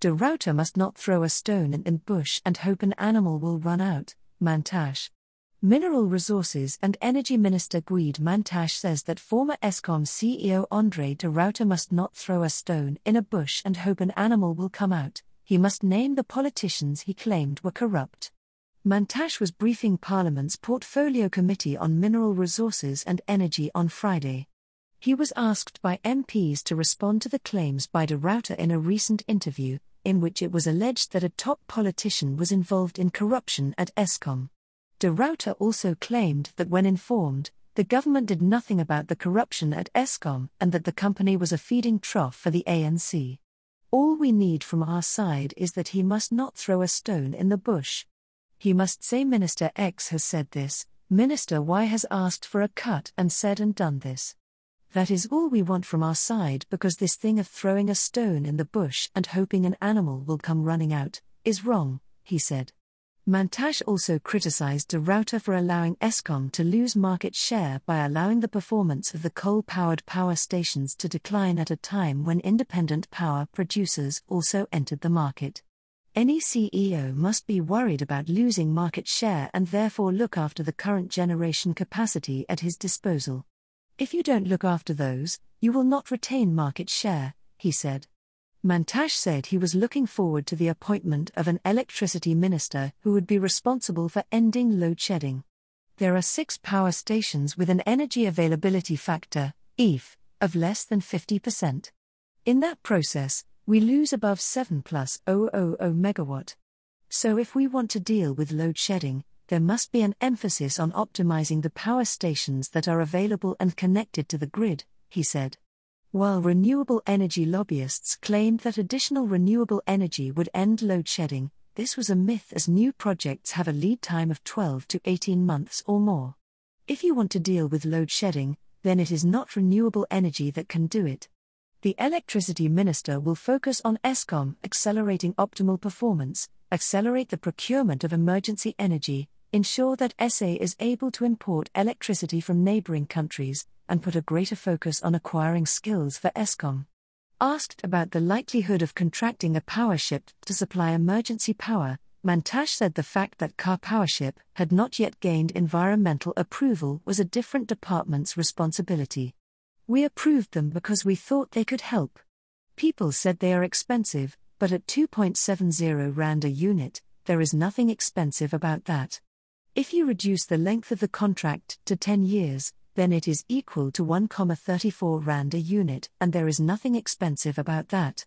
De Ruyter must not throw a stone in the bush and hope an animal will run out, Mantashe. Mineral Resources and Energy Minister Gwede Mantashe says that former Eskom CEO André De Ruyter must not throw a stone in a bush and hope an animal will come out. He must name the politicians he claimed were corrupt. Mantashe was briefing Parliament's Portfolio Committee on Mineral Resources and Energy on Friday. He was asked by MPs to respond to the claims by De Ruyter in a recent interview, in which it was alleged that a top politician was involved in corruption at Eskom. De Ruyter also claimed that when informed, the government did nothing about the corruption at Eskom and that the company was a feeding trough for the ANC. All we need from our side is that he must not throw a stone in the bush. He must say Minister X has said this, Minister Y has asked for a cut and said and done this. That is all we want from our side, because this thing of throwing a stone in the bush and hoping an animal will come running out is wrong, he said. Mantashe also criticized De Ruyter for allowing Eskom to lose market share by allowing the performance of the coal-powered power stations to decline at a time when independent power producers also entered the market. Any CEO must be worried about losing market share and therefore look after the current generation capacity at his disposal. If you don't look after those, you will not retain market share, he said. Mantashe said he was looking forward to the appointment of an electricity minister who would be responsible for ending load shedding. There are 6 power stations with an energy availability factor, EAF, of less than 50%. In that process, we lose above 7+000 megawatt. So if we want to deal with load shedding, there must be an emphasis on optimizing the power stations that are available and connected to the grid, he said. While renewable energy lobbyists claimed that additional renewable energy would end load shedding, this was a myth, as new projects have a lead time of 12 to 18 months or more. If you want to deal with load shedding, then it is not renewable energy that can do it. The electricity minister will focus on Eskom accelerating optimal performance, accelerate the procurement of emergency energy, ensure that SA is able to import electricity from neighboring countries, and put a greater focus on acquiring skills for Eskom. Asked about the likelihood of contracting a power ship to supply emergency power, Mantashe said the fact that Car Power Ship had not yet gained environmental approval was a different department's responsibility. We approved them because we thought they could help. People said they are expensive, but at 2.70 Rand a unit, there is nothing expensive about that. If you reduce the length of the contract to 10 years, then it is equal to 1.34 Rand a unit, and there is nothing expensive about that.